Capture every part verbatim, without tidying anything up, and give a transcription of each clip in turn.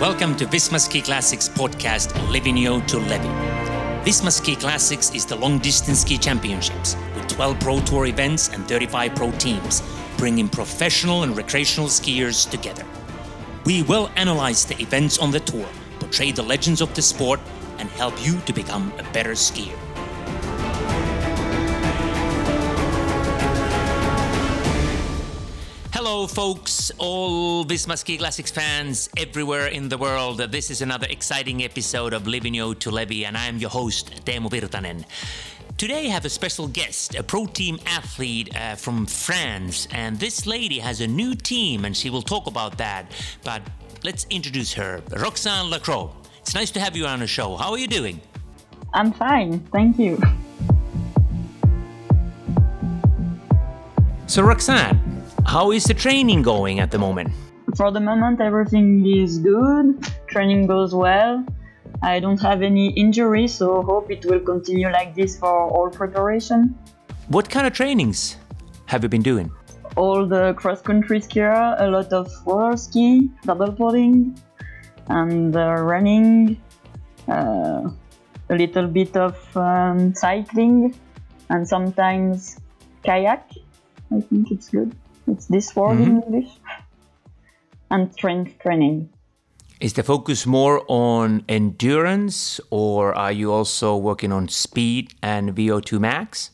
Welcome to Visma Ski Classics podcast, Livigno to Levy. Visma Ski Classics is the long-distance ski championships with twelve Pro Tour events and thirty-five pro teams, bringing professional and recreational skiers together. We will analyze the events on the tour, portray the legends of the sport, and help you to become a better skier. Hello folks, all Visma Ski Classics fans everywhere in the world. This is another exciting episode of Livigno to Levy, and I am your host, Teemu Virtanen. Today I have a special guest, a pro team athlete uh, from France, and this lady has a new team and she will talk about that. But let's introduce her, Roxanne Lacroix. It's nice to have you on the show. How are you doing? I'm fine, thank you. So Roxanne, how is the training going at the moment? For the moment, everything is good. Training goes well. I don't have any injuries, so hope it will continue like this for all preparation. What kind of trainings have you been doing? All the cross-country skier, a lot of water ski, double paddling, and uh, running, uh, a little bit of um, cycling, and sometimes kayak. I think it's good. It's this word mm-hmm. in English. And strength training. Is the focus more on endurance, or are you also working on speed and V O two max?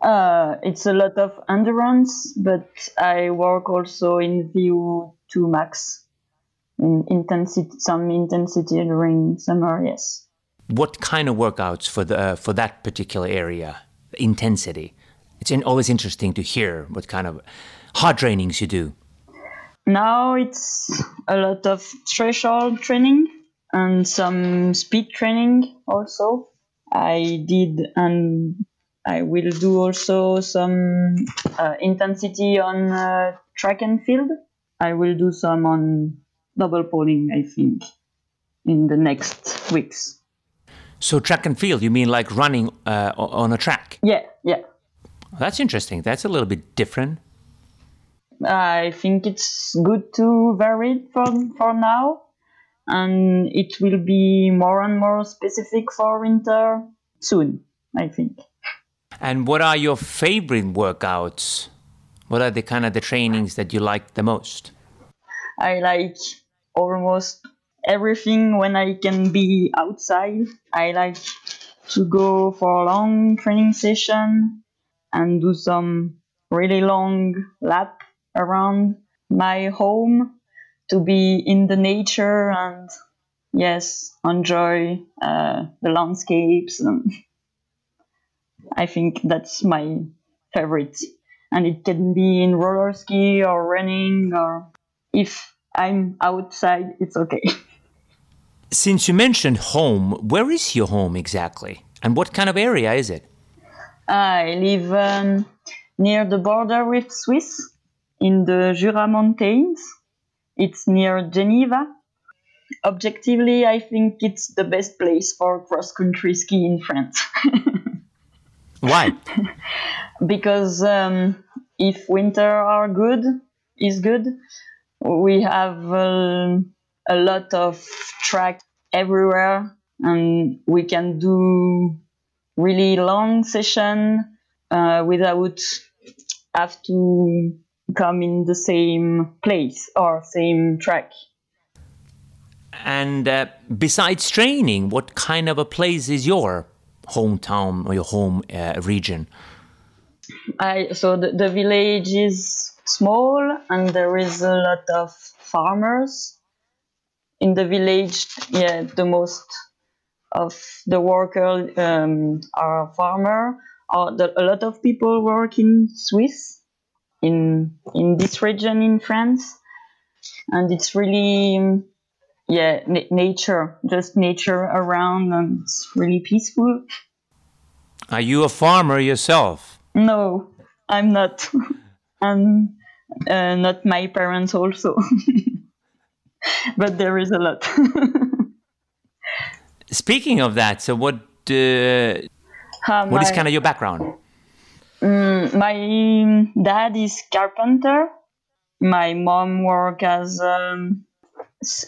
Uh, it's a lot of endurance, but I work also in V O two max, in intensity, some intensity during summer, yes. What kind of workouts for the uh, for that particular area? Intensity. It's in, always interesting to hear what kind of hard trainings you do. Now it's a lot of threshold training and some speed training also. I did and I will do also some uh, intensity on uh, track and field. I will do some on double polling, I think, in the next weeks. So track and field, you mean like running uh, on a track? Yeah, yeah. That's interesting. That's a little bit different. I think it's good to vary it for, for now, and it will be more and more specific for winter soon, I think. And what are your favorite workouts? What are the kind of the trainings that you like the most? I like almost everything when I can be outside. I like to go for a long training session and do some really long lap around my home, to be in the nature and yes, enjoy uh, the landscapes. And I think that's my favorite. And it can be in roller ski or running, or if I'm outside, it's okay. Since you mentioned home, where is your home exactly? And what kind of area is it? I live um, near the border with Swiss, in the Jura Mountains. It's near Geneva. Objectively, I think it's the best place for cross-country ski in France. Why? Because um, if winter are good, is good, we have uh, a lot of track everywhere, and we can do really long session uh, without have to come in the same place or same track. And uh, besides training, what kind of a place is your hometown or your home uh, region? I, so the, the village is small and there is a lot of farmers. In the village, yeah, the most of the workers um, are farmer. Or the, a lot of people work in Swiss. In in this region in France, and it's really yeah n- nature, just nature around, and it's really peaceful. Are you a farmer yourself? No, I'm not, and uh, not my parents also. But there is a lot. Speaking of that, so what uh, uh, what my... is kind of your background? Mm, my dad is carpenter. My mom worked as um,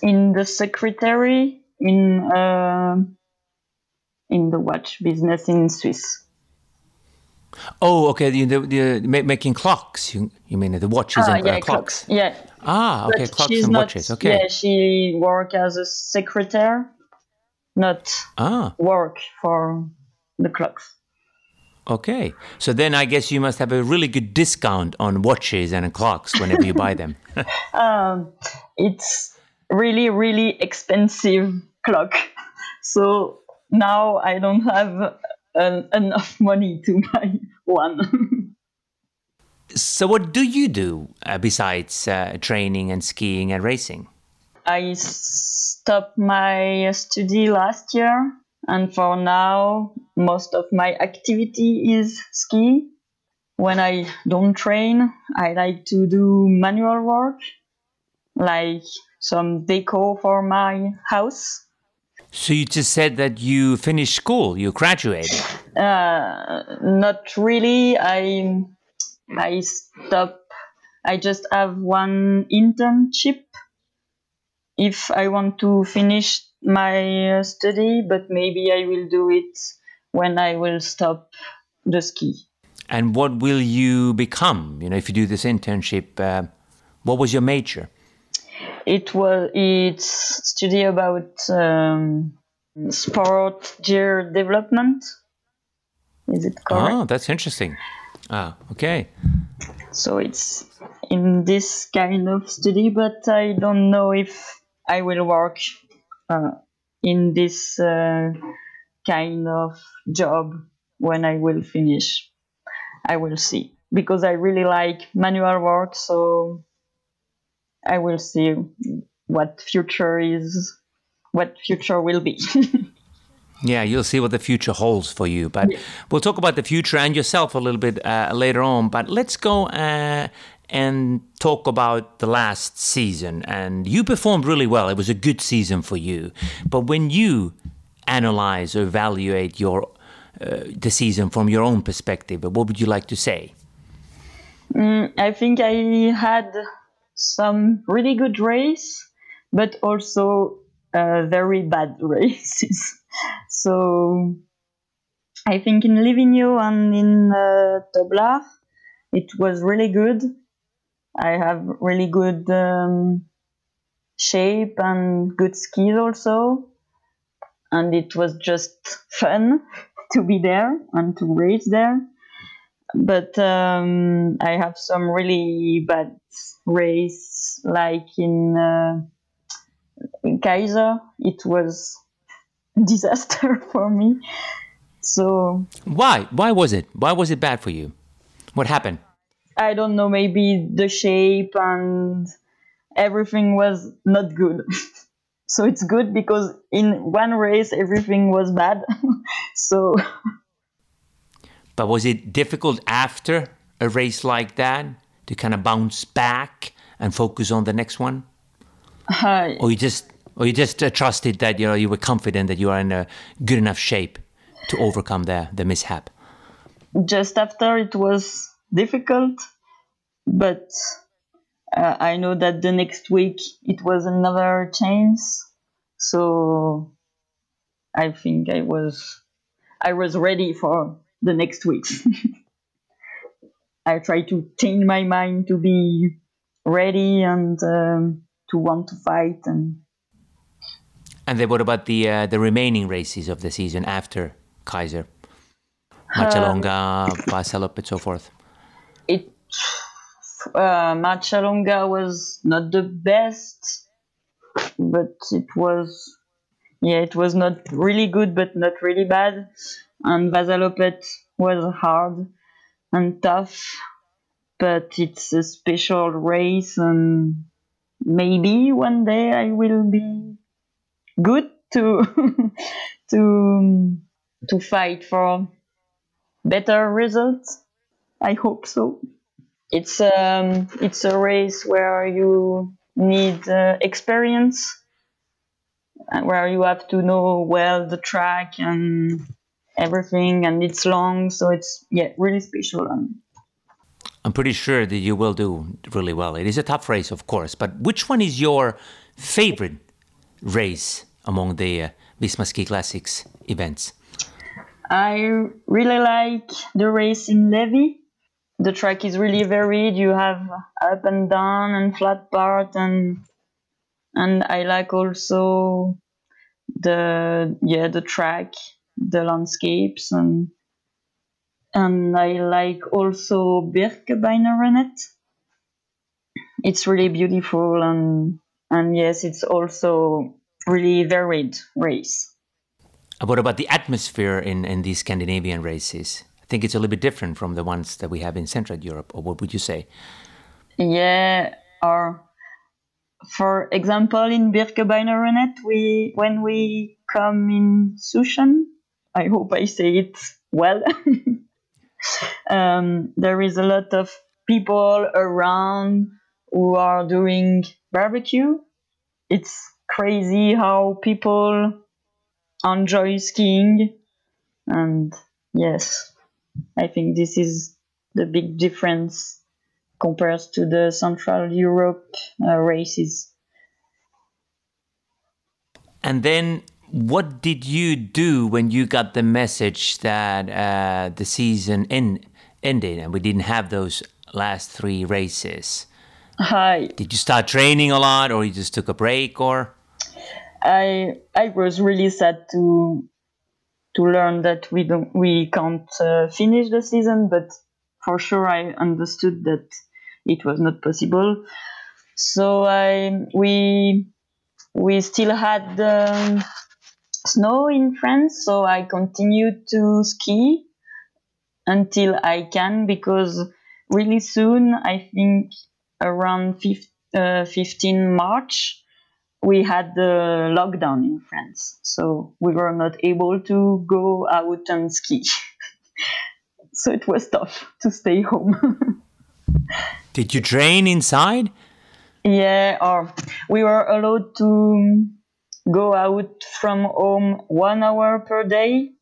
in the secretary in uh, in the watch business in Swiss. Oh, okay. The, the, the making clocks. You, you mean the watches ah, and yeah, uh, clocks. clocks? Yeah. Ah, okay. But clocks and not, watches. Okay. Yeah, she work as a secretary, not ah. work for the clocks. Okay. So then I guess you must have a really good discount on watches and clocks whenever you buy them. um, it's really, really expensive clock. So now I don't have Uh, enough money to buy one. So what do you do uh, besides uh, training and skiing and racing? I stopped my study last year, and for now most of my activity is ski. When I don't train, I like to do manual work, like some deco for my house. So you just said that you finished school, you graduated. Uh, not really. I I stop. I just have one internship if I want to finish my study, but maybe I will do it when I will stop the ski. And what will you become? You know, if you do this internship, uh, what was your major? It was it's study about um, sport gear development. Is it correct? Oh, that's interesting. Ah, okay. So it's in this kind of study, but I don't know if I will work uh, in this uh, kind of job when I will finish. I will see, because I really like manual work, so I will see what future is, what future will be. Yeah, you'll see what the future holds for you. But yeah. We'll talk about the future and yourself a little bit uh, later on. But let's go uh, and talk about the last season. And you performed really well. It was a good season for you. But when you analyze or evaluate your uh, the season from your own perspective, what would you like to say? Mm, I think I had some really good race, but also uh, very bad races. So I think in Livigno and in uh, Toblach, it was really good. I have really good um, shape and good skis also. And it was just fun to be there and to race there. But um, I have some really bad race, like in, uh, in Kaiser. It was a disaster for me. So why? Why was it? Why was it bad for you? What happened? I don't know. Maybe the shape and everything was not good. So it's good because in one race everything was bad. So. But was it difficult after a race like that to kind of bounce back and focus on the next one? Uh, or you just or you just uh, trusted that you know, you were confident that you are in a good enough shape to overcome the, the mishap? Just after it was difficult, but uh, I know that the next week it was another chance. So I think I was I was ready for the next weeks. I try to change my mind to be ready and um, to want to fight. And and then what about the uh, the remaining races of the season after Kaiser? Marcialonga, uh, Vasalopet, so forth. It uh, Marcialonga was not the best, but it was yeah, it was not really good, but not really bad. And Vasalopet was hard and tough, but it's a special race, and maybe one day I will be good to to to fight for better results. I hope so. It's um it's a race where you need uh, experience, where you have to know well the track and everything, and it's long, so it's yeah really special. I'm pretty sure that you will do really well. It is a tough race, of course, but which one is your favorite race among the uh, Visma Ski Classics events? I really like the race in Levi. The track is really varied. You have up and down and flat part, and and I like also the yeah the track, the landscapes, and and I like also Birkebeinerrennet. It's really beautiful, and and yes, it's also really varied race. What about the atmosphere in, in these Scandinavian races? I think it's a little bit different from the ones that we have in Central Europe, or what would you say? Yeah, or for example, in Birkebeinerrennet, we when we come in Sushan, I hope I say it well, um, there is a lot of people around who are doing barbecue. It's crazy how people enjoy skiing, and yes, I think this is the big difference compared to the Central Europe uh, races. And then what did you do when you got the message that uh, the season end- ended and we didn't have those last three races? Hi. Did you start training a lot, or you just took a break, or? I I was really sad to to learn that we don't we can't uh, finish the season, but for sure I understood that it was not possible. So I we we still had um, snow in France, so I continued to ski until I can, because really soon, I think around fifteenth March, we had the lockdown in France, so we were not able to go out and ski. So it was tough to stay home. Did you train inside? Yeah, or we were allowed to go out from home one hour per day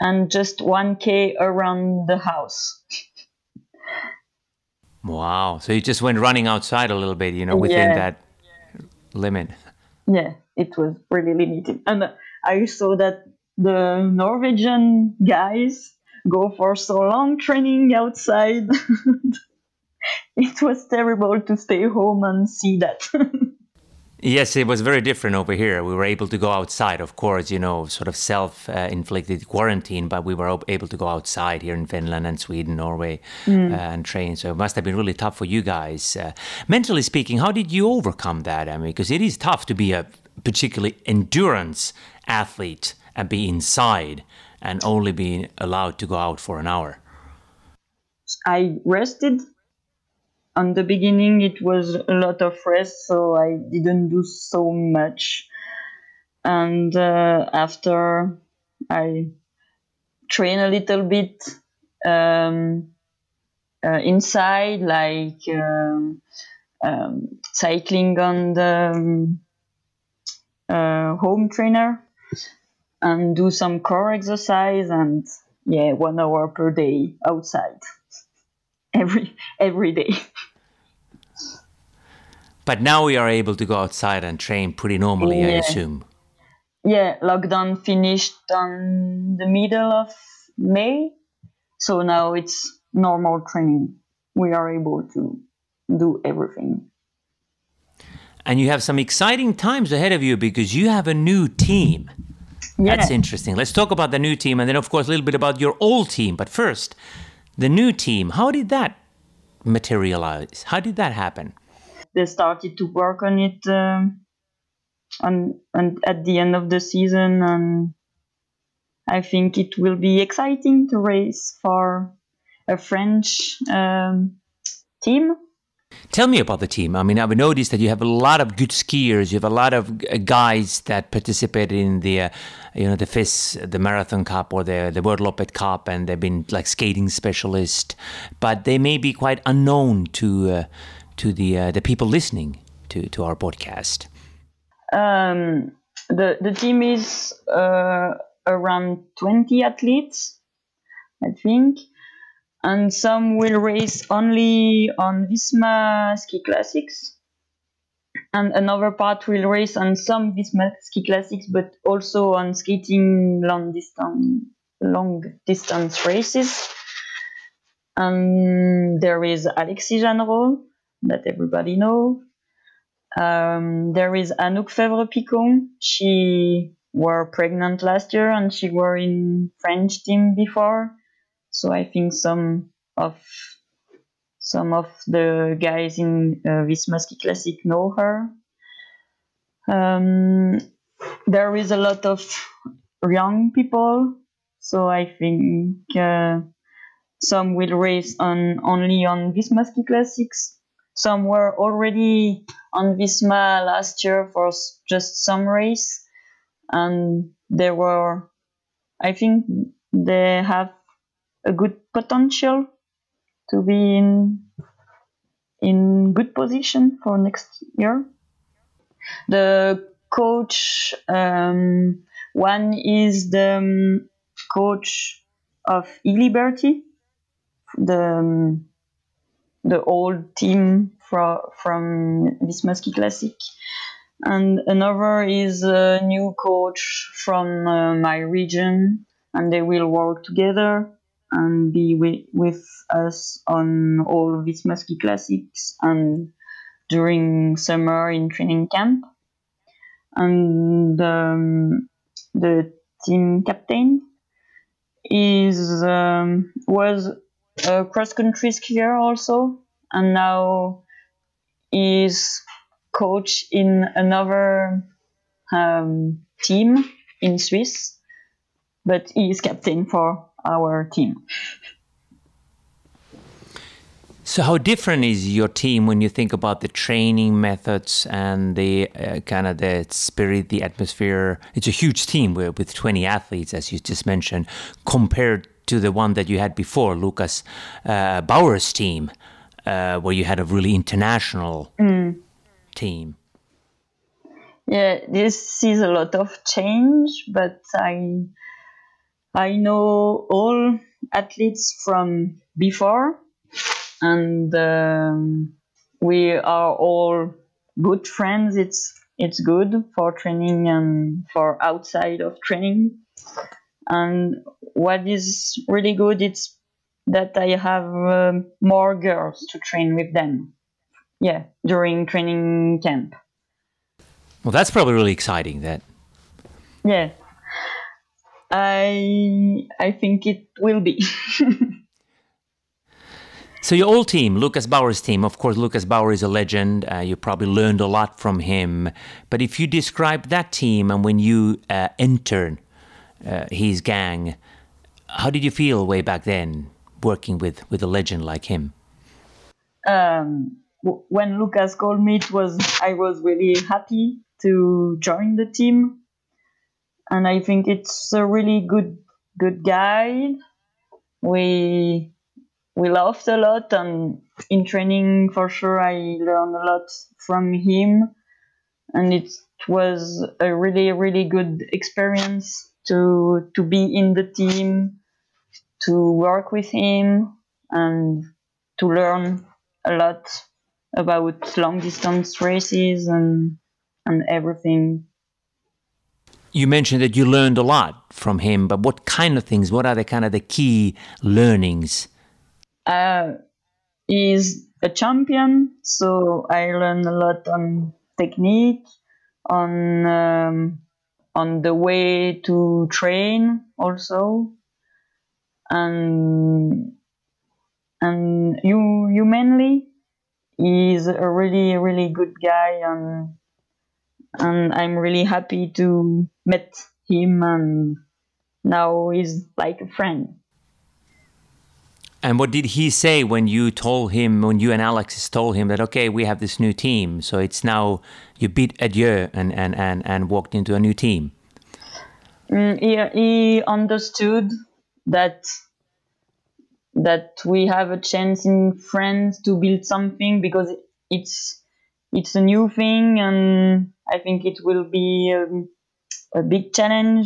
and just one K around the house. Wow. So you just went running outside a little bit, you know, within yeah. that limit. Yeah, it was really limited. And I saw that the Norwegian guys go for so long training outside. It was terrible to stay home and see that. Yes, it was very different over here. We were able to go outside, of course, you know, sort of self-inflicted uh, quarantine, but we were able to go outside here in Finland and Sweden, Norway, mm. uh, and train. So it must have been really tough for you guys. Uh, mentally speaking, how did you overcome that? I mean, because it is tough to be a particularly endurance athlete and be inside and only being allowed to go out for an hour. I rested. On the beginning, it was a lot of rest, so I didn't do so much. And uh, after I trained a little bit um, uh, inside, like um, um, cycling on the um, uh, home trainer, and do some core exercise, and yeah, one hour per day outside. Every every day. But now we are able to go outside and train pretty normally, yeah. I assume. Yeah, lockdown finished on the middle of May, so now it's normal training. We are able to do everything. And you have some exciting times ahead of you because you have a new team. Yeah. That's interesting. Let's talk about the new team and then, of course, a little bit about your old team. But first, the new team, how did that materialize? How did that happen? They started to work on it um, on, on at the end of the season, and I think it will be exciting to race for a French um, team. Tell me about the team. I mean, I've noticed that you have a lot of good skiers. You have a lot of guys that participated in the, uh, you know, the F I S, the Marathon Cup, or the the World Loppet Cup, and they've been like skating specialists. But they may be quite unknown to uh, to the uh, the people listening to, to our podcast. Um, the the team is uh, around twenty athletes, I think. And some will race only on Visma Ski Classics. and another part will race on some Visma Ski Classics, but also on skating long distance, long distance races. And there is Alexis Jeantet, that everybody knows. Um, there is Anouk Faivre-Picon. She were pregnant last year and she were in French team before. So I think some of some of the guys in uh, Visma Ski Classic know her. Um, there is a lot of young people. So I think uh, some will race on only on Visma Ski Classics. Some were already on Visma last year for just some race, and they were, I think they have a good potential to be in in good position for next year. The coach, um, one is the um, coach of E-Liberty, the um, the old team from from Visma Ski Classic, and another is a new coach from uh, my region, and they will work together and be with, with us on all Visma Ski Classics and during summer in training camp. And um, the team captain is um, was a cross-country skier also, and now is coach in another um, team in Swiss, but he is captain for our team. So how different is your team when you think about the training methods and the uh, kind of the spirit, the atmosphere? It's a huge team with twenty athletes, as you just mentioned, compared to the one that you had before, Lucas uh, Bauer's team, uh, where you had a really international mm. team. Yeah, this is a lot of change, but I I know all athletes from before, and um, we are all good friends. It's it's good for training and for outside of training. And what is really good, it's that I have um, more girls to train with them. Yeah, during training camp. Well, that's probably really exciting. That. Yeah, I I think it will be. So your old team, Lucas Bauer's team, of course, Lucas Bauer is a legend. Uh, you probably learned a lot from him. But if you describe that team and when you uh, entered Uh, his gang, how did you feel way back then working with, with a legend like him? Um, w- when Lucas called me, it was I was really happy to join the team, and I think it's a really good good guy. We we laughed a lot, and in training for sure I learned a lot from him, and it was a really really good experience. To to be in the team, to work with him, and to learn a lot about long distance races and and everything. You mentioned that you learned a lot from him, but what kind of things? What are the kind of the key learnings? Uh, he's a champion, so I learned a lot on technique, on. Um, on the way to train also. And, and you, you mainly, he's a really, really good guy, and, and I'm really happy to meet him, and now he's like a friend. And what did he say when you told him, when you and Alexis told him that, okay, we have this new team, so it's now you bid adieu and, and, and, and walked into a new team? Mm, he, he understood that that we have a chance in France to build something, because it's it's a new thing, and I think it will be a, a big challenge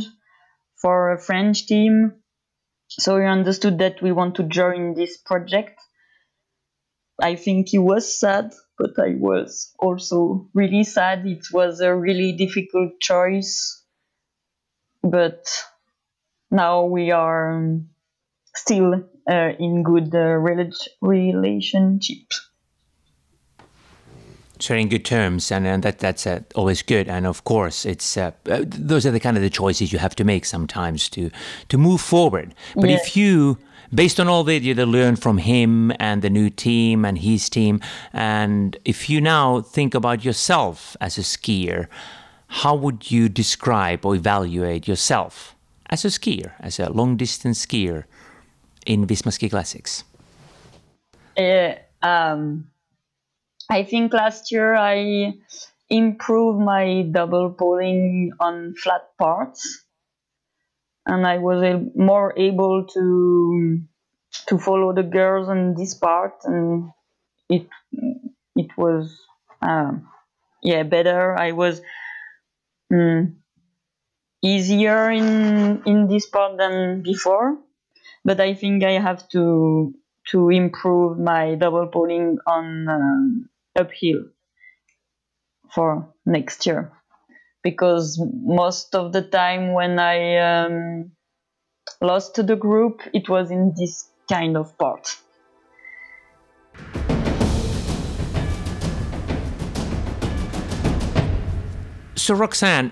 for a French team. So he understood that we want to join this project. I think he was sad but I was also really sad. It was a really difficult choice, but now we are still uh, in good uh, relationship. So in good terms, and, and that that's uh, always good. And of course, it's uh, those are the kind of the choices you have to make sometimes to to move forward. But yeah. if you, based on all that you learned from him and the new team and his team, and if you now think about yourself as a skier, how would you describe or evaluate yourself as a skier, as a long distance skier in Visma Ski Classics? Uh, um. I think last year I improved my double poling on flat parts, and I was a- more able to to follow the girls on this part, and it it was um, yeah better. I was um, easier in in this part than before, but I think I have to to improve my double poling on. Um, uphill for next year, because most of the time when I um, lost to the group, it was in this kind of part. So Roxanne,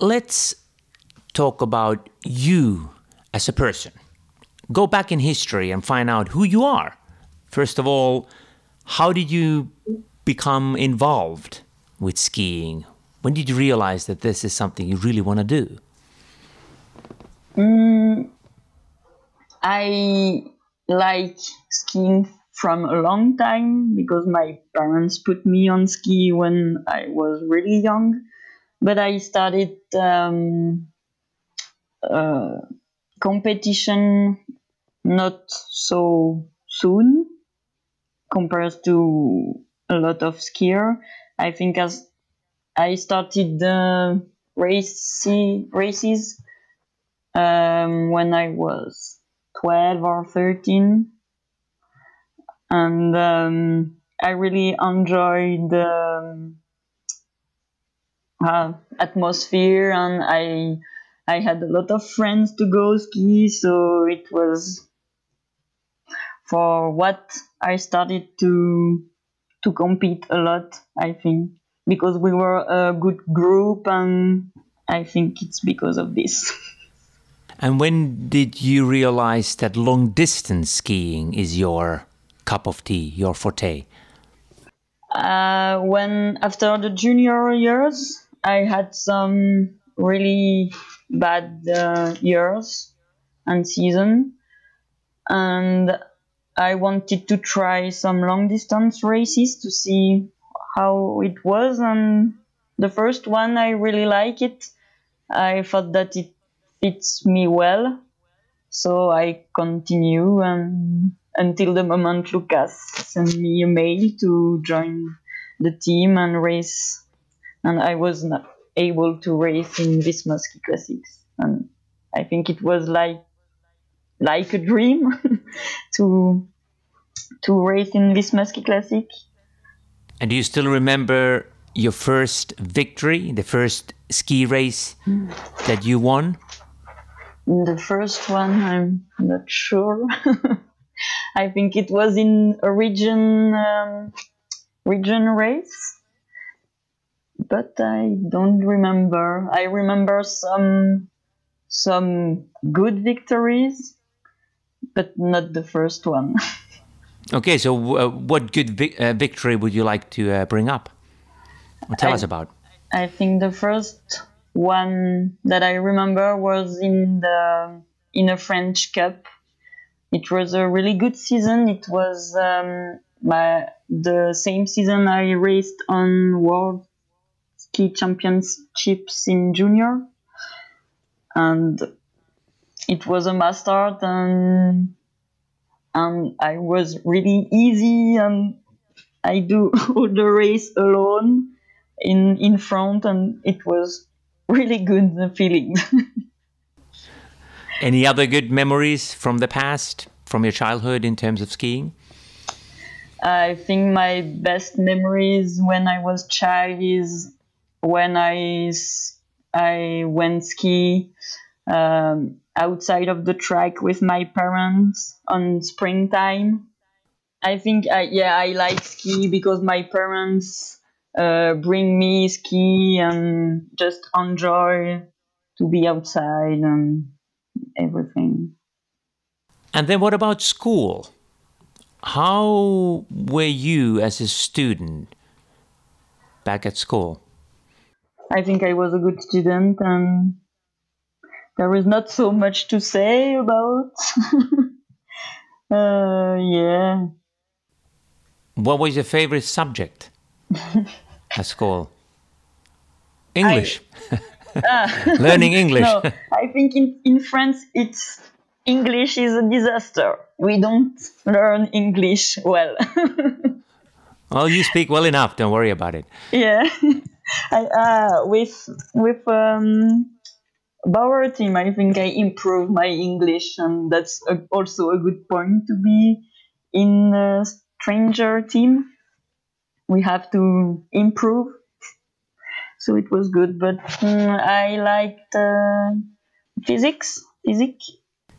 let's talk about you as a person. Go back in history and find out who you are. First of all, how did you become involved with skiing? When did you realize that this is something you really want to do? Mm, I like skiing from a long time because my parents put me on ski when I was really young. But I started um, uh, competition not so soon compared to a lot of skier. I think as I started the race, races um, when I was twelve or thirteen, and um, I really enjoyed the um, uh, atmosphere, and I I had a lot of friends to go ski, so it was for what I started to to compete a lot, I think, because we were a good group, and I think it's because of this. And when did you realize that long distance skiing is your cup of tea, your forte? Uh, when after the junior years, I had some really bad uh, years and season, and I wanted to try some long distance races to see how it was, and the first one I really liked it. I thought that it fits me well, so I continue and until the moment Lucas sent me a mail to join the team and race, and I was not able to race in Visma Ski Classics, and I think it was like like a dream to to race in Visma Ski Classic. And do you still remember your first victory, the first ski race mm. that you won? The first one, I'm not sure. I think it was in a region, um, region race, but I don't remember. I remember some some good victories, but not the first one. Okay, so uh, what good vi- uh, victory would you like to uh, bring up or tell I, us about? I think the first one that I remember was in the in a French Cup. It was a really good season. It was um, my, the same season I raced on World Ski Championships in junior, and it was a master, and, and I was really easy, and I do all the race alone in, in front, and it was really good feeling. Any other good memories from the past, from your childhood in terms of skiing? I think my best memories when I was child is when I, I went ski um, outside of the track with my parents on springtime. I think, I, yeah, I like ski because my parents uh, bring me ski and just enjoy to be outside and everything. And then what about school? How were you as a student back at school? I think I was a good student and there is not so much to say about. uh, yeah. What was your favorite subject at school? English. I, uh, Learning English. No, I think in, in France it's English is a disaster. We don't learn English well. Well, you speak well enough. Don't worry about it. Yeah. I, uh, with with um, Bauer team, I think I improved my English, and that's a, also a good point to be in a stranger team. We have to improve. So it was good, but um, I liked uh, physics. Physics.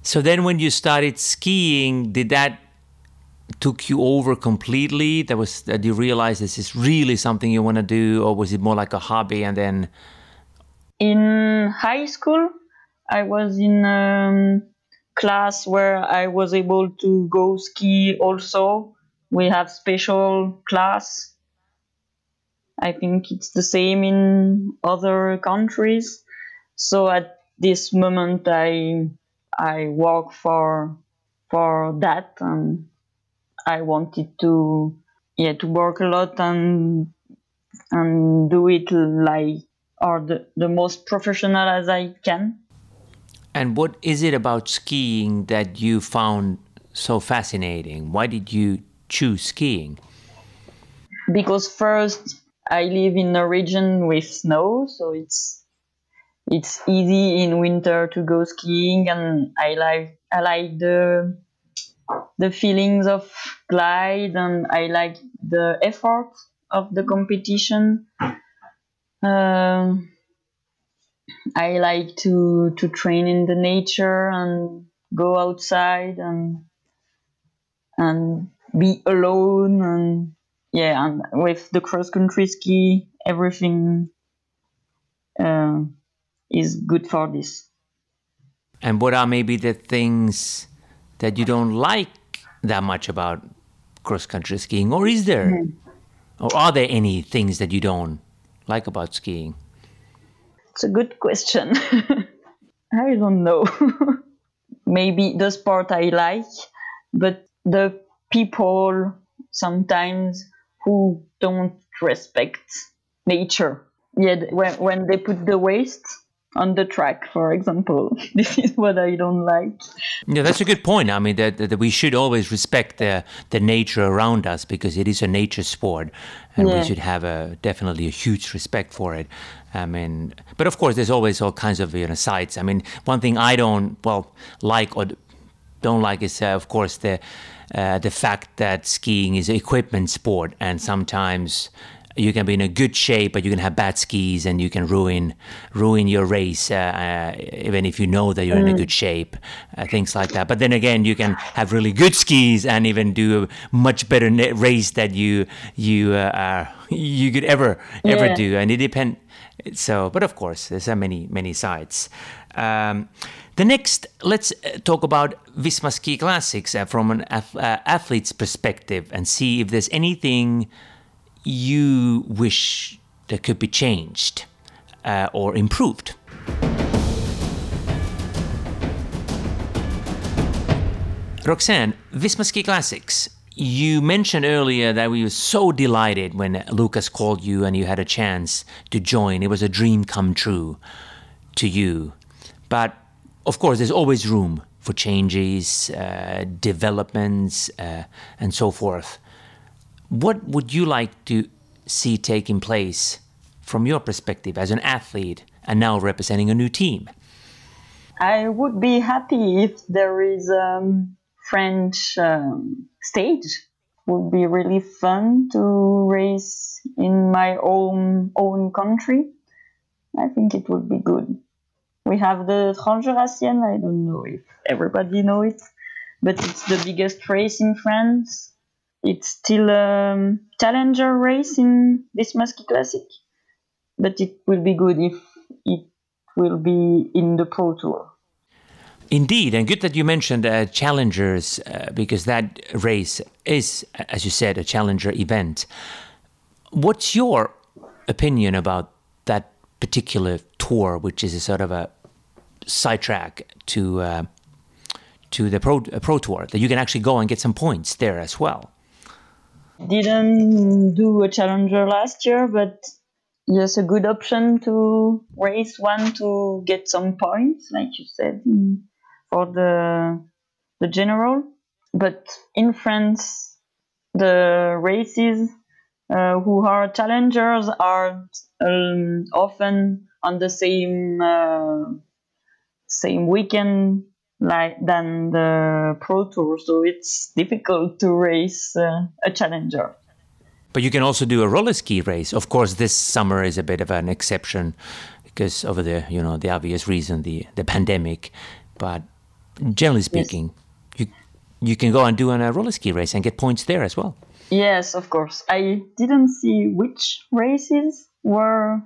So then when you started skiing, did that took you over completely? That was, did you realize this is really something you want to do, or was it more like a hobby? And then in high school, I was in a class where I was able to go ski also. We have special class. I think it's the same in other countries. So at this moment, I... I work for for that, and I wanted to yeah to work a lot and and do it like or the, the most professional as I can. And what is it about skiing that you found so fascinating? Why did you choose skiing? Because first, I live in a region with snow, so it's. It's easy in winter to go skiing, and I like I like the the feelings of glide, and I like the effort of the competition. Uh, I like to to train in the nature and go outside and and be alone, and yeah, and with the cross country ski, everything. Uh, is good for this. And what are maybe the things that you don't like that much about cross-country skiing? Or is there, mm. or are there any things that you don't like about skiing? It's a good question. I don't know. Maybe the sport I like, but the people sometimes who don't respect nature. Yeah, when, when they put the waste on the track, for example. This is what I don't like. Yeah, that's a good point. I mean, that, that we should always respect the, the nature around us, because it is a nature sport, and yeah. we should have a definitely a huge respect for it. I mean, but of course, there's always all kinds of you know, sides. I mean, one thing I don't well like or don't like is, uh, of course, the uh, the fact that skiing is an equipment sport, and sometimes. You can be in a good shape, but you can have bad skis, and you can ruin ruin your race, uh, uh, even if you know that you're mm. in a good shape, uh, things like that. But then again, you can have really good skis and even do a much better ne- race that you you uh, uh, you could ever ever yeah. do. And it depends. So, but of course, there's so many many sides. Um, the next, let's talk about Visma Ski Classics uh, from an ath- uh, athlete's perspective, and see if there's anything. You wish that could be changed uh, or improved? Roxanne, Visma Ski Classics. You mentioned earlier that we were so delighted when Lucas called you and you had a chance to join. It was a dream come true to you. But of course, there's always room for changes, uh, developments, uh, and so forth. What would you like to see taking place from your perspective as an athlete and now representing a new team? I would be happy if there is a um, French um, stage would be really fun to race in my own own country. I think it would be good. We have the Transjurassienne. I don't know if everybody knows it, but it's the biggest race in France. It's still a challenger race in Visma Ski Classic, but it will be good if it will be in the Pro Tour. Indeed, and good that you mentioned uh, challengers, uh, because that race is, as you said, a challenger event. What's your opinion about that particular tour, which is a sort of a sidetrack to uh, to the pro, uh, pro Tour, that you can actually go and get some points there as well? Didn't do a challenger last year, but just a good option to race one to get some points, like you said, mm. for the the general. But in France, the races uh, who are challengers are um, often on the same uh, same weekend like than the Pro Tour, so it's difficult to race uh, a challenger. But you can also do a roller ski race. Of course, this summer is a bit of an exception because of the, you know, the obvious reason, the, the pandemic. But generally speaking, yes. you you can go and do a roller ski race and get points there as well. Yes, of course. I didn't see which races were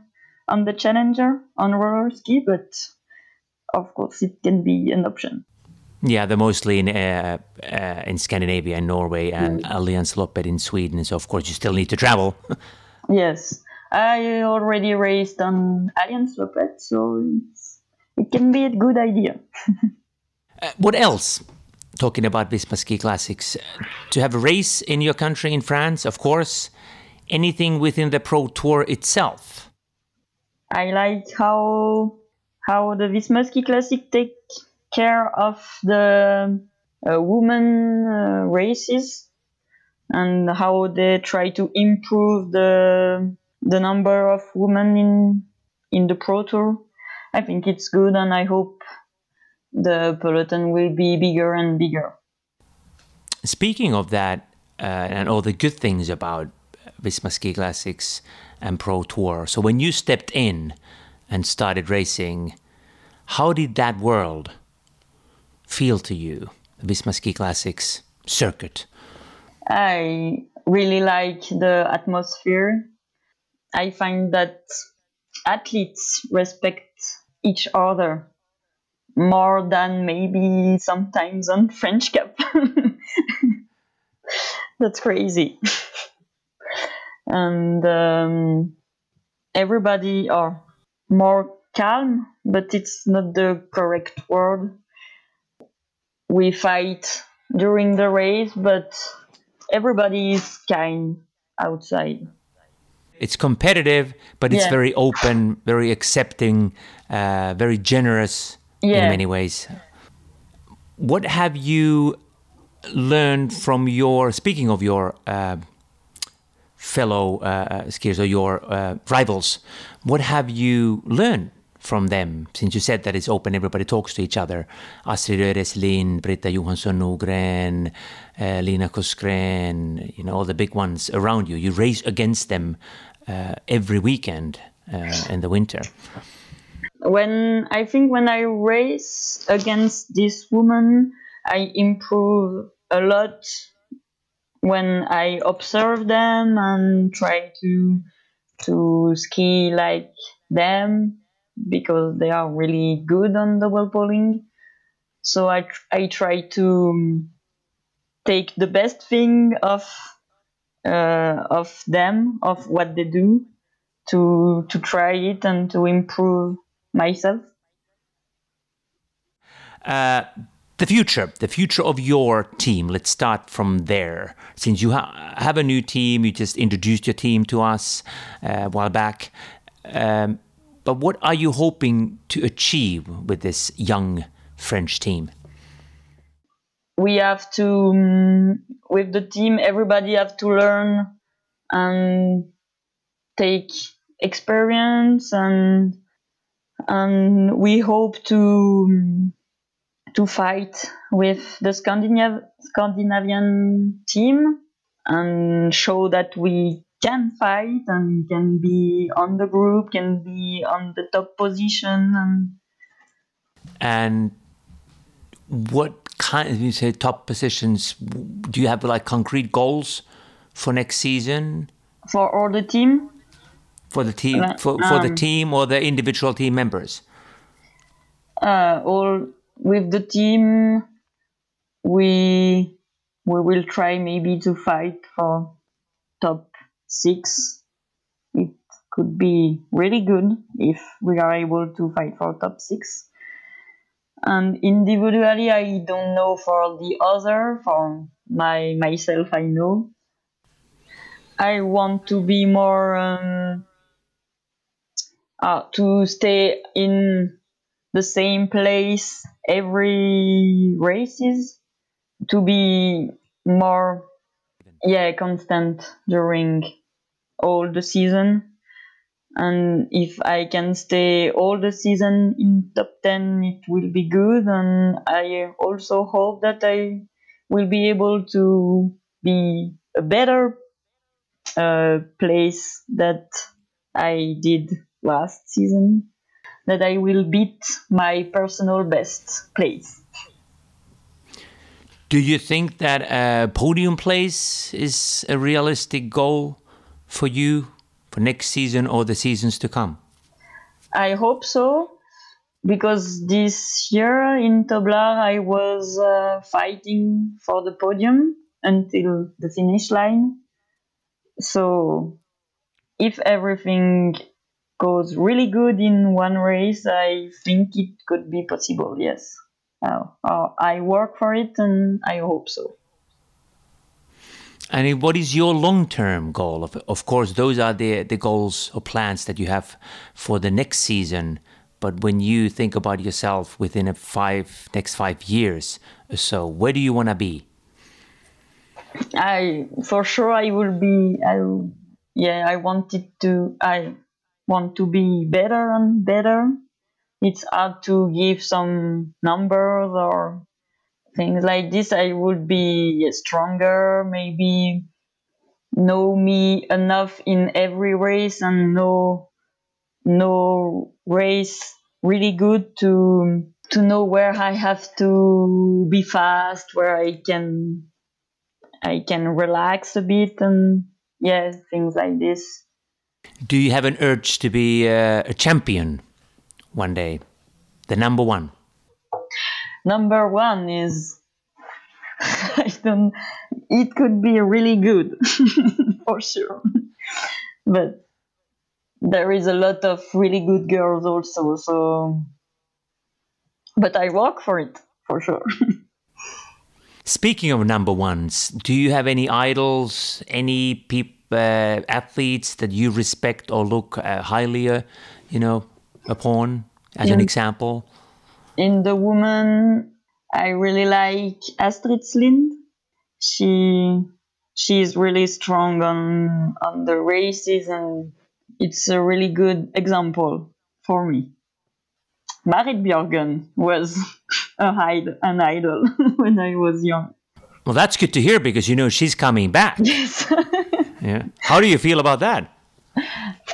on the Challenger on roller ski, but of course it can be an option. Yeah, they're mostly in uh, uh, in Scandinavia and Norway and mm. Allianz Loppet in Sweden. So, of course, you still need to travel. Yes. I already raced on Allianz Loppet, so it's, it can be a good idea. uh, what else, talking about Visma Ski Classics, to have a race in your country, in France, of course, anything within the Pro Tour itself? I like how, how the Visma Ski Classic take care of the uh, women uh, races and how they try to improve the the number of women in in the Pro Tour. I think it's good, and I hope the peloton will be bigger and bigger. Speaking of that uh, and all the good things about Visma Ski Classics and Pro Tour, so when you stepped in and started racing, how did that world feel to you, the Visma Ski Classics circuit? I really like the atmosphere. I find that athletes respect each other more than maybe sometimes on French Cup. That's crazy. And um, everybody are more calm, but it's not the correct word. We fight during the race, but everybody is kind outside. It's competitive, but it's yeah. very open, very accepting, uh, very generous yeah. in many ways. What have you learned from your, speaking of your uh, fellow uh, skiers or your uh, rivals, what have you learned from them, since you said that it's open, everybody talks to each other? Astrid Øyre Slind, Britta Johansson Norgren, uh, Lina Korsgren, you know, all the big ones around you. You race against them uh, every weekend uh, in the winter. When I think when I race against this woman, I improve a lot when I observe them and try to to ski like them, because they are really good on double pulling. So I, tr- I try to take the best thing of uh, of them, of what they do, to to try it and to improve myself. Uh, the future, the future of your team. Let's start from there. Since you ha- have a new team, you just introduced your team to us uh, a while back. Um, But what are you hoping to achieve with this young French team? We have to, um, with the team, everybody have to learn and take experience, and and we hope to to fight with the Scandinav- Scandinavian team and show that we can fight and can be on the group, can be on the top position. And, and what kind of, you say top positions, do you have like concrete goals for next season? For all the team? For the team, for, for um, the team or the individual team members? Uh, all with the team, we we will try maybe to fight for top six. It could be really good if we are able to fight for top six. And individually, I don't know for the other. For my myself, I know. I want to be more. Um, Uh, to stay in the same place every races, to be more yeah constant during all the season. And if I can stay all the season in top ten, it will be good. And I also hope that I will be able to be a better uh, place that I did last season, that I will beat my personal best place. Do you think that a podium place is a realistic goal for you for next season or the seasons to come? I hope so, because this year in Toblach I was uh, fighting for the podium until the finish line. So if everything goes really good in one race, I think it could be possible, yes. Uh, uh, I work for it and I hope so. And what is your long-term goal? Of, of course, those are the, the goals or plans that you have for the next season. But when you think about yourself within a five next five years or so, where do you want to be? I, for sure, I will be... I, yeah, I wanted to... I. want to be better and better. It's hard to give some numbers or things like this. I would be stronger, maybe know me enough in every race and know no race really good to to know where I have to be fast, where I can I can relax a bit, and yeah, things like this. Do you have an urge to be uh, a champion one day? The number one? Number one is... I don't... It could be really good, for sure. But there is a lot of really good girls also, so... But I work for it, for sure. Speaking of number ones, do you have any idols, any people, Uh, athletes that you respect or look uh, highly, uh, you know, upon as in, an example? In the woman, I really like Astrid Øyre Slind. She she's really strong on on the races, and it's a really good example for me. Marit Bjørgen was a hide, an idol when I was young. Well, that's good to hear, because you know she's coming back. Yes. Yeah. How do you feel about that?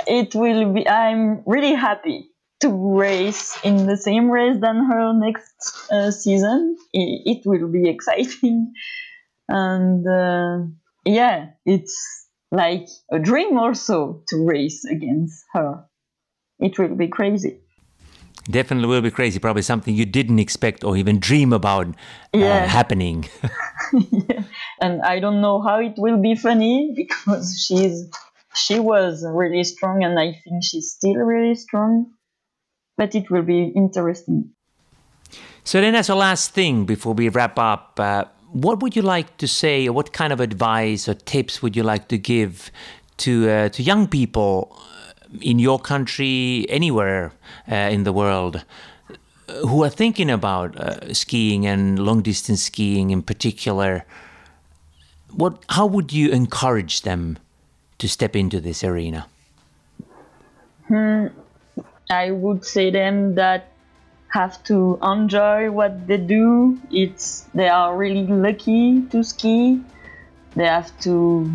It will be. I'm really happy to race in the same race than her next uh, season. It, it will be exciting, and uh, yeah, it's like a dream also to race against her. It will be crazy. Definitely will be crazy. Probably something you didn't expect or even dream about uh, yeah. happening. Yeah. And I don't know how it will be funny, because she's she was really strong, and I think she's still really strong. But it will be interesting. So then, as a last thing before we wrap up, uh, what would you like to say, or what kind of advice or tips would you like to give to uh, to young people in your country, anywhere uh, in the world, who are thinking about uh, skiing and long-distance skiing in particular? What? How would you encourage them to step into this arena? Hmm. I would say them that have to enjoy what they do. It's they are really lucky to ski, they have to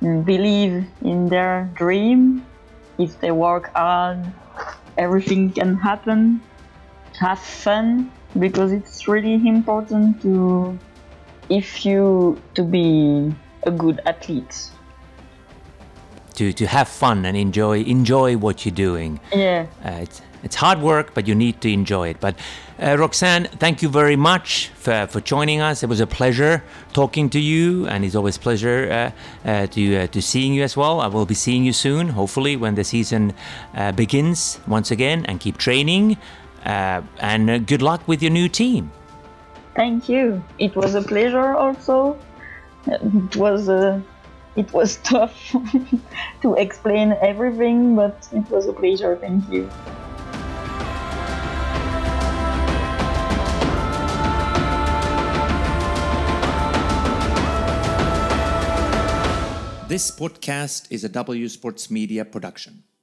believe in their dream. If they work hard, everything can happen. Have fun, because it's really important to if you to be a good athlete. To to have fun and enjoy enjoy what you're doing. Yeah. Uh, it's it's hard work, but you need to enjoy it. But uh, Roxanne, thank you very much for for joining us. It was a pleasure talking to you, and it's always a pleasure uh, uh, to uh, to seeing you as well. I will be seeing you soon, hopefully, when the season uh, begins once again. And keep training, uh, and uh, good luck with your new team. Thank you. It was a pleasure. Also, it was a. It was tough to explain everything, but it was a pleasure. Thank you. This podcast is a W Sports Media production.